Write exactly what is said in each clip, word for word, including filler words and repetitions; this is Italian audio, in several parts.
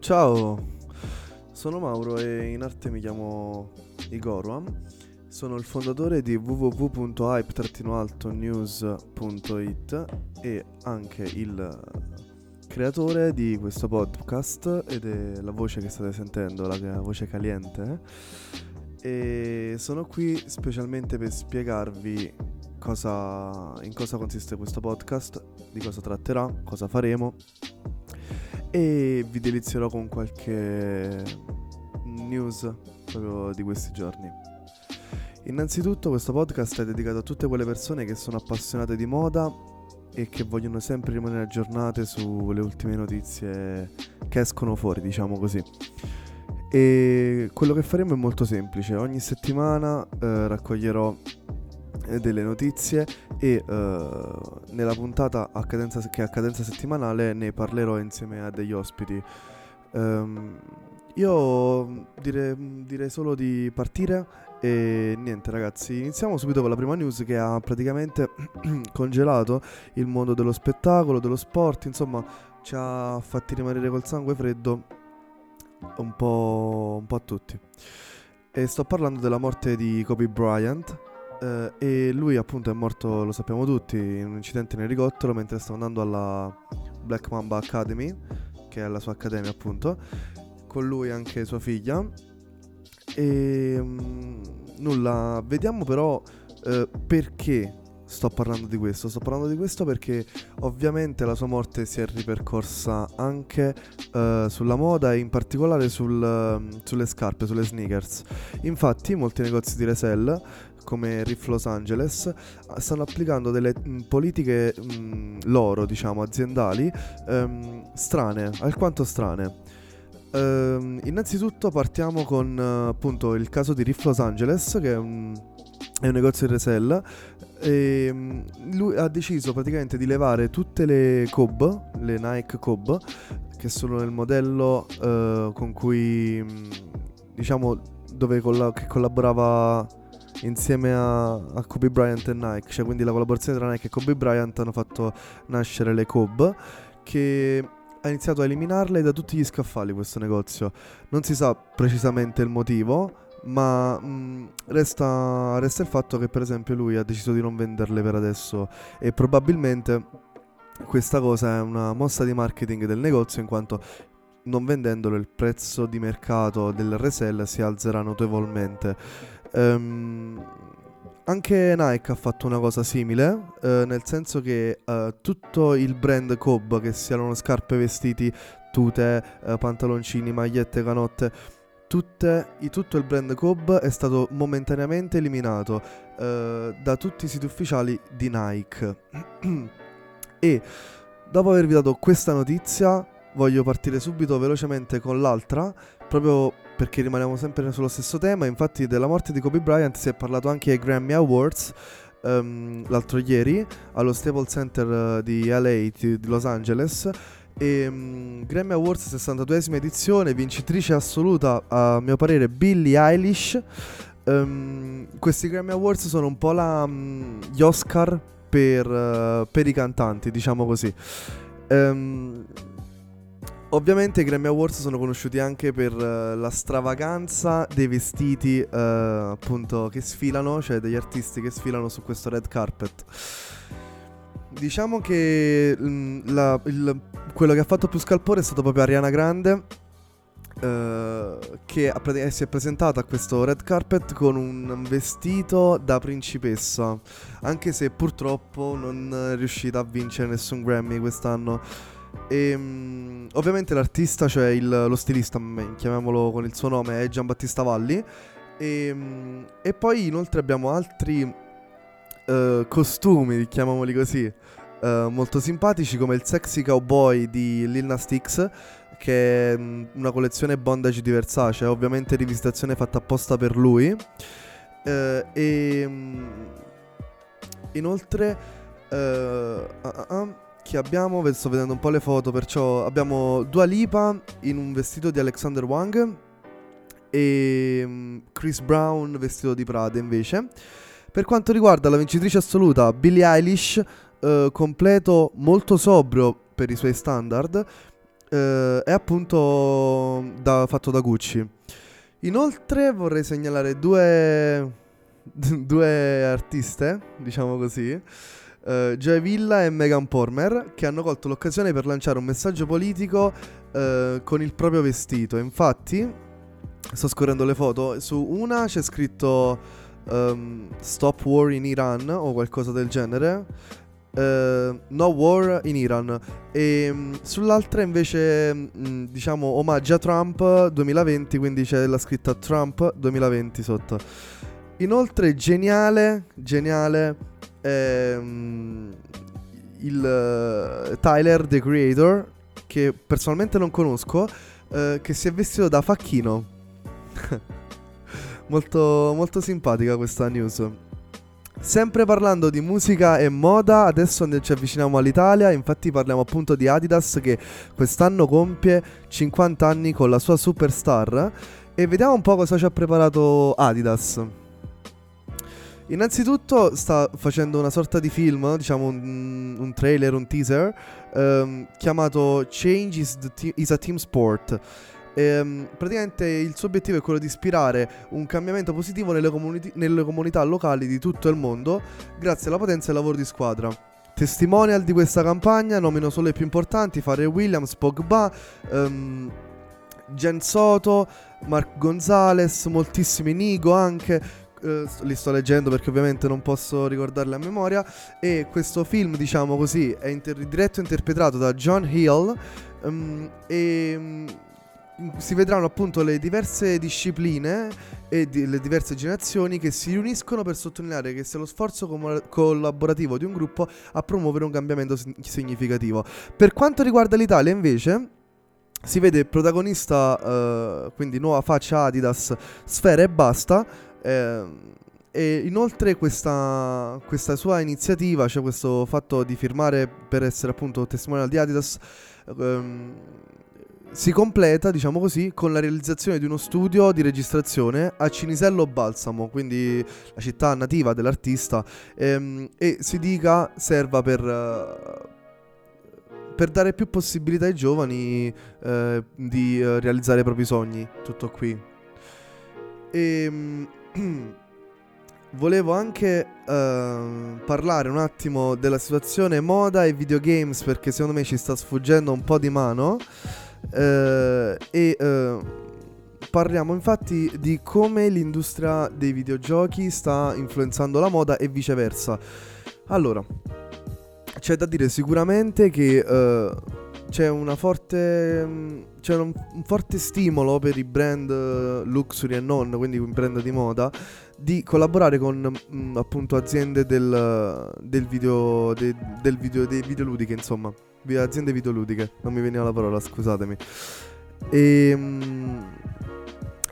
Ciao, sono Mauro e in arte mi chiamo Igoruam. Sono il fondatore di w w w punto hype news punto i t e anche il creatore di questo podcast, ed è la voce che state sentendo, la voce caliente. E sono qui specialmente per spiegarvi cosa, in cosa consiste questo podcast, di cosa tratterà, cosa faremo, e vi delizierò con qualche news proprio di questi giorni. Innanzitutto questo podcast è dedicato a tutte quelle persone che sono appassionate di moda e che vogliono sempre rimanere aggiornate sulle ultime notizie che escono fuori, diciamo così. E quello che faremo è molto semplice: ogni settimana eh, raccoglierò delle notizie e eh, nella puntata a cadenza, che è a cadenza settimanale, ne parlerò insieme a degli ospiti. Um, io direi, direi solo di partire e niente ragazzi, iniziamo subito con la prima news, che ha praticamente congelato il mondo dello spettacolo, dello sport, insomma ci ha fatti rimanere col sangue freddo un po', un po' a tutti, e sto parlando della morte di Kobe Bryant. Uh, e lui appunto è morto, lo sappiamo tutti, in un incidente in elicottero mentre stava andando alla Black Mamba Academy, che è la sua accademia appunto, con lui anche sua figlia. E mh, nulla, vediamo però uh, perché sto parlando di questo. Sto parlando di questo perché ovviamente la sua morte si è ripercorsa anche uh, sulla moda, e in particolare sul, uh, sulle scarpe, sulle sneakers. Infatti molti negozi di resell, come Riff Los Angeles, stanno applicando delle mh, politiche mh, loro, diciamo, aziendali ehm, strane, alquanto strane. Ehm, innanzitutto partiamo con eh, appunto il caso di Riff Los Angeles, che è un, è un negozio di resell, e mh, lui ha deciso praticamente di levare tutte le Cob, le Nike Cob, che sono il modello eh, con cui mh, diciamo dove colla- che collaborava insieme a, a Kobe Bryant e Nike, cioè quindi la collaborazione tra Nike e Kobe Bryant hanno fatto nascere le Cob, che ha iniziato a eliminarle da tutti gli scaffali questo negozio. Non si sa precisamente il motivo, ma mh, resta, resta il fatto che per esempio lui ha deciso di non venderle per adesso, e probabilmente questa cosa è una mossa di marketing del negozio, in quanto non vendendolo il prezzo di mercato del resell si alzerà notevolmente. Um, anche Nike ha fatto una cosa simile, eh, nel senso che eh, tutto il brand Cobb, che siano scarpe, vestiti, tute, eh, pantaloncini, magliette, canotte, tutte, i, tutto il brand Cobb è stato momentaneamente eliminato eh, da tutti i siti ufficiali di Nike. E dopo avervi dato questa notizia voglio partire subito velocemente con l'altra, proprio perché rimaniamo sempre sullo stesso tema. Infatti della morte di Kobe Bryant si è parlato anche ai Grammy Awards um, l'altro ieri, allo Staples Center di L A, di Los Angeles, e um, Grammy Awards sessantaduesima edizione, vincitrice assoluta a mio parere Billie Eilish. Um, questi Grammy Awards sono un po' la, um, gli Oscar per, uh, per i cantanti, diciamo così. Um, Ovviamente i Grammy Awards sono conosciuti anche per uh, la stravaganza dei vestiti uh, appunto che sfilano, cioè degli artisti che sfilano su questo red carpet. Diciamo che mh, la, il, quello che ha fatto più scalpore è stato proprio Ariana Grande, uh, che ha, si è presentata a questo red carpet con un vestito da principessa, anche se purtroppo non è riuscita a vincere nessun Grammy quest'anno. E, um, ovviamente l'artista, cioè il, lo stilista, chiamiamolo con il suo nome, è Gianbattista Valli. E, um, e poi inoltre abbiamo altri uh, costumi, chiamiamoli così, uh, molto simpatici, come il sexy cowboy di Lil Nas X, che è um, una collezione bondage di Versace, ovviamente rivisitazione fatta apposta per lui. uh, E um, inoltre uh, uh, uh, che abbiamo, sto vedendo un po' le foto, perciò abbiamo Dua Lipa in un vestito di Alexander Wang e Chris Brown vestito di Prada invece. Per quanto riguarda la vincitrice assoluta Billie Eilish, eh, completo molto sobrio per i suoi standard, eh, è appunto da, fatto da Gucci. Inoltre vorrei segnalare due, due artiste, diciamo così, Uh, Joy Villa e Meghan Porter, che hanno colto l'occasione per lanciare un messaggio politico uh, con il proprio vestito. Infatti, sto scorrendo le foto, su una c'è scritto um, Stop War in Iran o qualcosa del genere, uh, No War in Iran, e um, sull'altra invece mh, diciamo omaggia Trump duemilaventi, quindi c'è la scritta Trump duemilaventi sotto. Inoltre geniale, geniale Ehm, il uh, Tyler The Creator, che personalmente non conosco, eh, che si è vestito da facchino. Molto, molto simpatica questa news. Sempre parlando di musica e moda, adesso ci avviciniamo all'Italia. Infatti parliamo appunto di Adidas, che quest'anno compie cinquanta anni con la sua superstar, e vediamo un po' cosa ci ha preparato Adidas. Innanzitutto sta facendo una sorta di film, diciamo un, un trailer, un teaser, ehm, chiamato Change is, the te- is a Team Sport. Ehm, praticamente il suo obiettivo è quello di ispirare un cambiamento positivo nelle, comuni- nelle comunità locali di tutto il mondo, grazie alla potenza e al lavoro di squadra. Testimonial di questa campagna nomino solo i più importanti: Pharrell Williams, Pogba, ehm, Jen Soto, Mark Gonzales, moltissimi, Nigo anche. Uh, li sto leggendo perché ovviamente non posso ricordarli a memoria. E questo film, diciamo così, è inter- diretto e interpretato da John Hill, um, e um, si vedranno appunto le diverse discipline e di- le diverse generazioni che si riuniscono per sottolineare che sia lo sforzo com- collaborativo di un gruppo a promuovere un cambiamento sin- significativo. Per quanto riguarda l'Italia invece, si vede protagonista, uh, quindi nuova faccia Adidas, Sfera e Basta. Eh, e inoltre questa, questa sua iniziativa, cioè questo fatto di firmare per essere appunto testimonial di Adidas, ehm, si completa, diciamo così, con la realizzazione di uno studio di registrazione a Cinisello Balsamo, quindi la città nativa dell'artista, ehm, e si dica serva per, eh, per dare più possibilità ai giovani eh, di eh, realizzare i propri sogni. Tutto qui. E volevo anche uh, parlare un attimo della situazione moda e videogames, perché secondo me ci sta sfuggendo un po' di mano, uh, e uh, parliamo infatti di come l'industria dei videogiochi sta influenzando la moda e viceversa. Allora, c'è da dire sicuramente che uh, c'è una forte c'è un, un forte stimolo per i brand luxury e non, quindi un brand di moda, di collaborare con mh, appunto aziende del del video de, del video dei videoludiche, insomma, aziende videoludiche, non mi veniva la parola, scusatemi. E mh,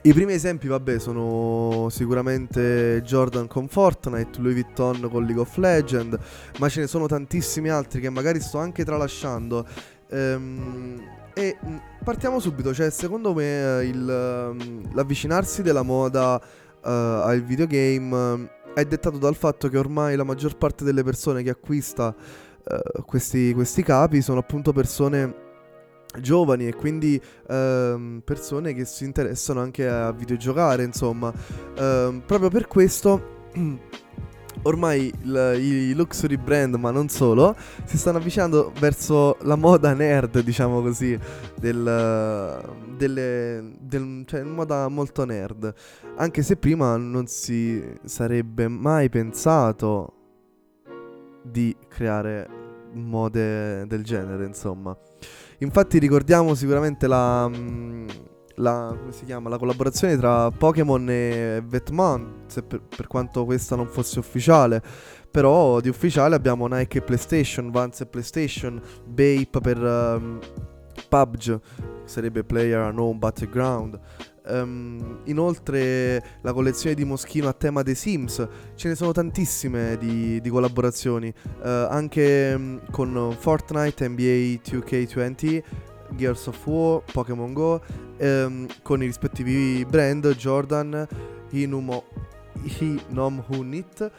i primi esempi, vabbè, sono sicuramente Jordan con Fortnite, Louis Vuitton con League of Legends, ma ce ne sono tantissimi altri che magari sto anche tralasciando. E partiamo subito, cioè secondo me il, l'avvicinarsi della moda uh, al videogame è dettato dal fatto che ormai la maggior parte delle persone che acquista uh, questi, questi capi sono appunto persone giovani, e quindi uh, persone che si interessano anche a videogiocare, insomma. Uh, proprio per questo ormai il, i luxury brand, ma non solo, si stanno avvicinando verso la moda nerd, diciamo così, del, delle, del, cioè moda molto nerd, anche se prima non si sarebbe mai pensato di creare mode del genere, insomma. Infatti ricordiamo sicuramente la... Mh, La, come si chiama, la collaborazione tra Pokémon e Vetman, se per, per quanto questa non fosse ufficiale. Però di ufficiale abbiamo Nike e PlayStation, Vans e PlayStation, Bape per um, P U B G, sarebbe Player No Battleground. Um, inoltre la collezione di Moschino a tema dei Sims, ce ne sono tantissime di, di collaborazioni, uh, anche um, con Fortnite, N B A two K twenty, Gears of War, Pokémon Go, ehm, con i rispettivi brand Jordan, Hinom Hunit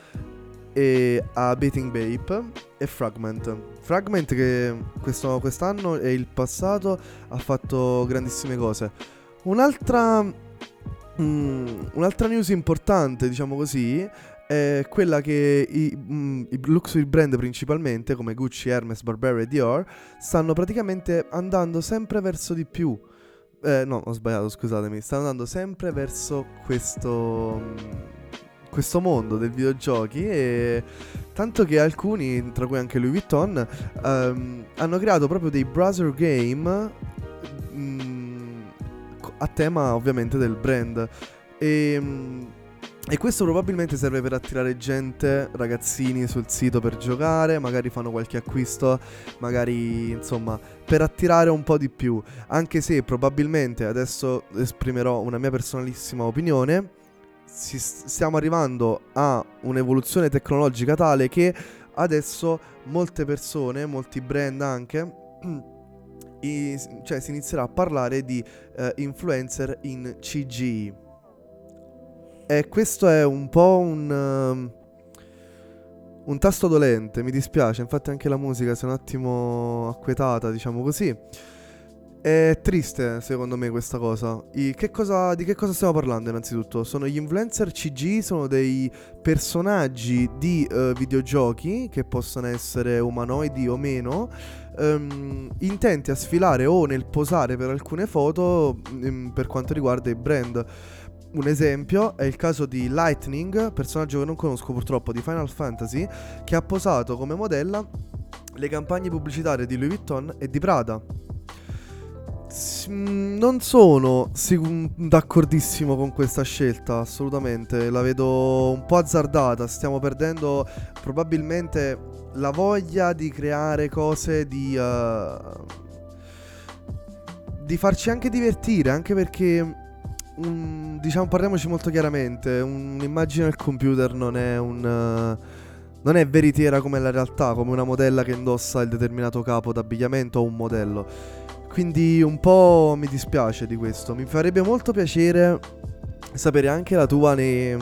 e a Beating Bape e Fragment. Fragment che questo, quest'anno e il passato ha fatto grandissime cose. Un'altra, mm, un'altra news importante, diciamo così, è quella che i, mm, i luxury brand principalmente come Gucci, Hermes, Burberry e Dior stanno praticamente andando sempre verso di più. Eh, no, ho sbagliato, scusatemi. Stanno andando sempre verso questo, questo mondo dei videogiochi, e tanto che alcuni, tra cui anche Louis Vuitton, ehm, hanno creato proprio dei browser game mh, a tema ovviamente del brand. E, mh, e questo probabilmente serve per attirare gente, ragazzini sul sito per giocare, magari fanno qualche acquisto, magari insomma per attirare un po' di più. Anche se probabilmente, adesso esprimerò una mia personalissima opinione, si st- stiamo arrivando a un'evoluzione tecnologica tale che adesso molte persone, molti brand anche, i- cioè si inizierà a parlare di eh, influencer in C G I. E questo è un po' un, um, un tasto dolente, mi dispiace, infatti anche la musica si è un attimo acquietata, diciamo così. È triste secondo me questa cosa. I, che cosa. Di che cosa stiamo parlando innanzitutto? Sono gli influencer C G I, sono dei personaggi di uh, videogiochi che possono essere umanoidi o meno, um, intenti a sfilare o nel posare per alcune foto um, per quanto riguarda i brand. Un esempio è il caso di Lightning, personaggio che non conosco purtroppo, di Final Fantasy, che ha posato come modella le campagne pubblicitarie di Louis Vuitton e di Prada. Non sono sic- d'accordissimo con questa scelta, assolutamente, la vedo un po' azzardata. Stiamo perdendo probabilmente la voglia di creare cose, di, uh, di farci anche divertire, anche perché... Un, diciamo, parliamoci molto chiaramente, un'immagine al computer non è un uh, non è veritiera come la realtà, come una modella che indossa il determinato capo d'abbigliamento o un modello. Quindi un po' mi dispiace di questo. Mi farebbe molto piacere sapere anche la tua, ne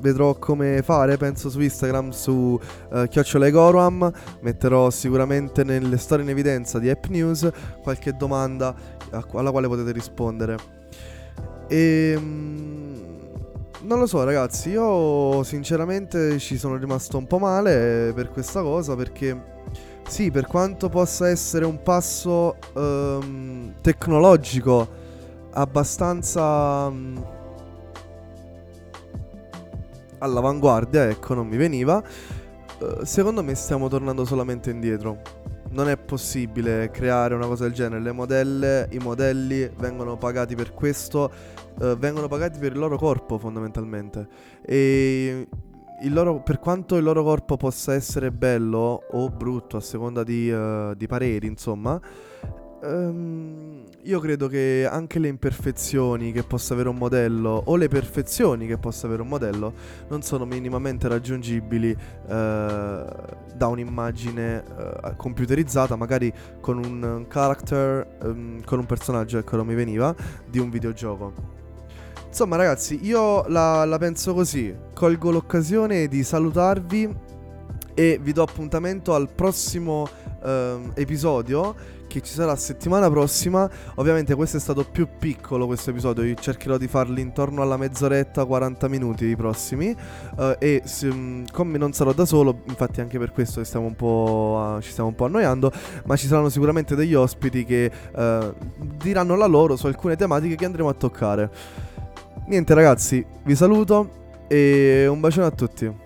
vedrò come fare, penso su Instagram, su uh, chiocciola Igoruam. Metterò sicuramente nelle storie in evidenza di App News qualche domanda alla quale potete rispondere. E, non lo so ragazzi, io sinceramente ci sono rimasto un po' male per questa cosa, perché sì, per quanto possa essere un passo um, tecnologico abbastanza um, all'avanguardia, ecco, non mi veniva, uh, secondo me stiamo tornando solamente indietro. Non è possibile creare una cosa del genere. Le modelle, i modelli vengono pagati per questo, eh, vengono pagati per il loro corpo fondamentalmente. E il loro, per quanto il loro corpo possa essere bello o brutto a seconda di, eh, di pareri, insomma, ehm, io credo che anche le imperfezioni che possa avere un modello o le perfezioni che possa avere un modello non sono minimamente raggiungibili eh, da un'immagine uh, computerizzata, magari con un character, um, con un personaggio, ecco non mi veniva, di un videogioco. Insomma ragazzi, io la, la penso così, colgo l'occasione di salutarvi e vi do appuntamento al prossimo uh, episodio che ci sarà settimana prossima. Ovviamente questo è stato più piccolo, questo episodio, io cercherò di farli intorno alla mezz'oretta, quaranta minuti i prossimi, uh, e um, come non sarò da solo, infatti anche per questo stiamo un po' a, ci stiamo un po' annoiando, ma ci saranno sicuramente degli ospiti che uh, diranno la loro su alcune tematiche che andremo a toccare. Niente ragazzi, vi saluto e un bacione a tutti.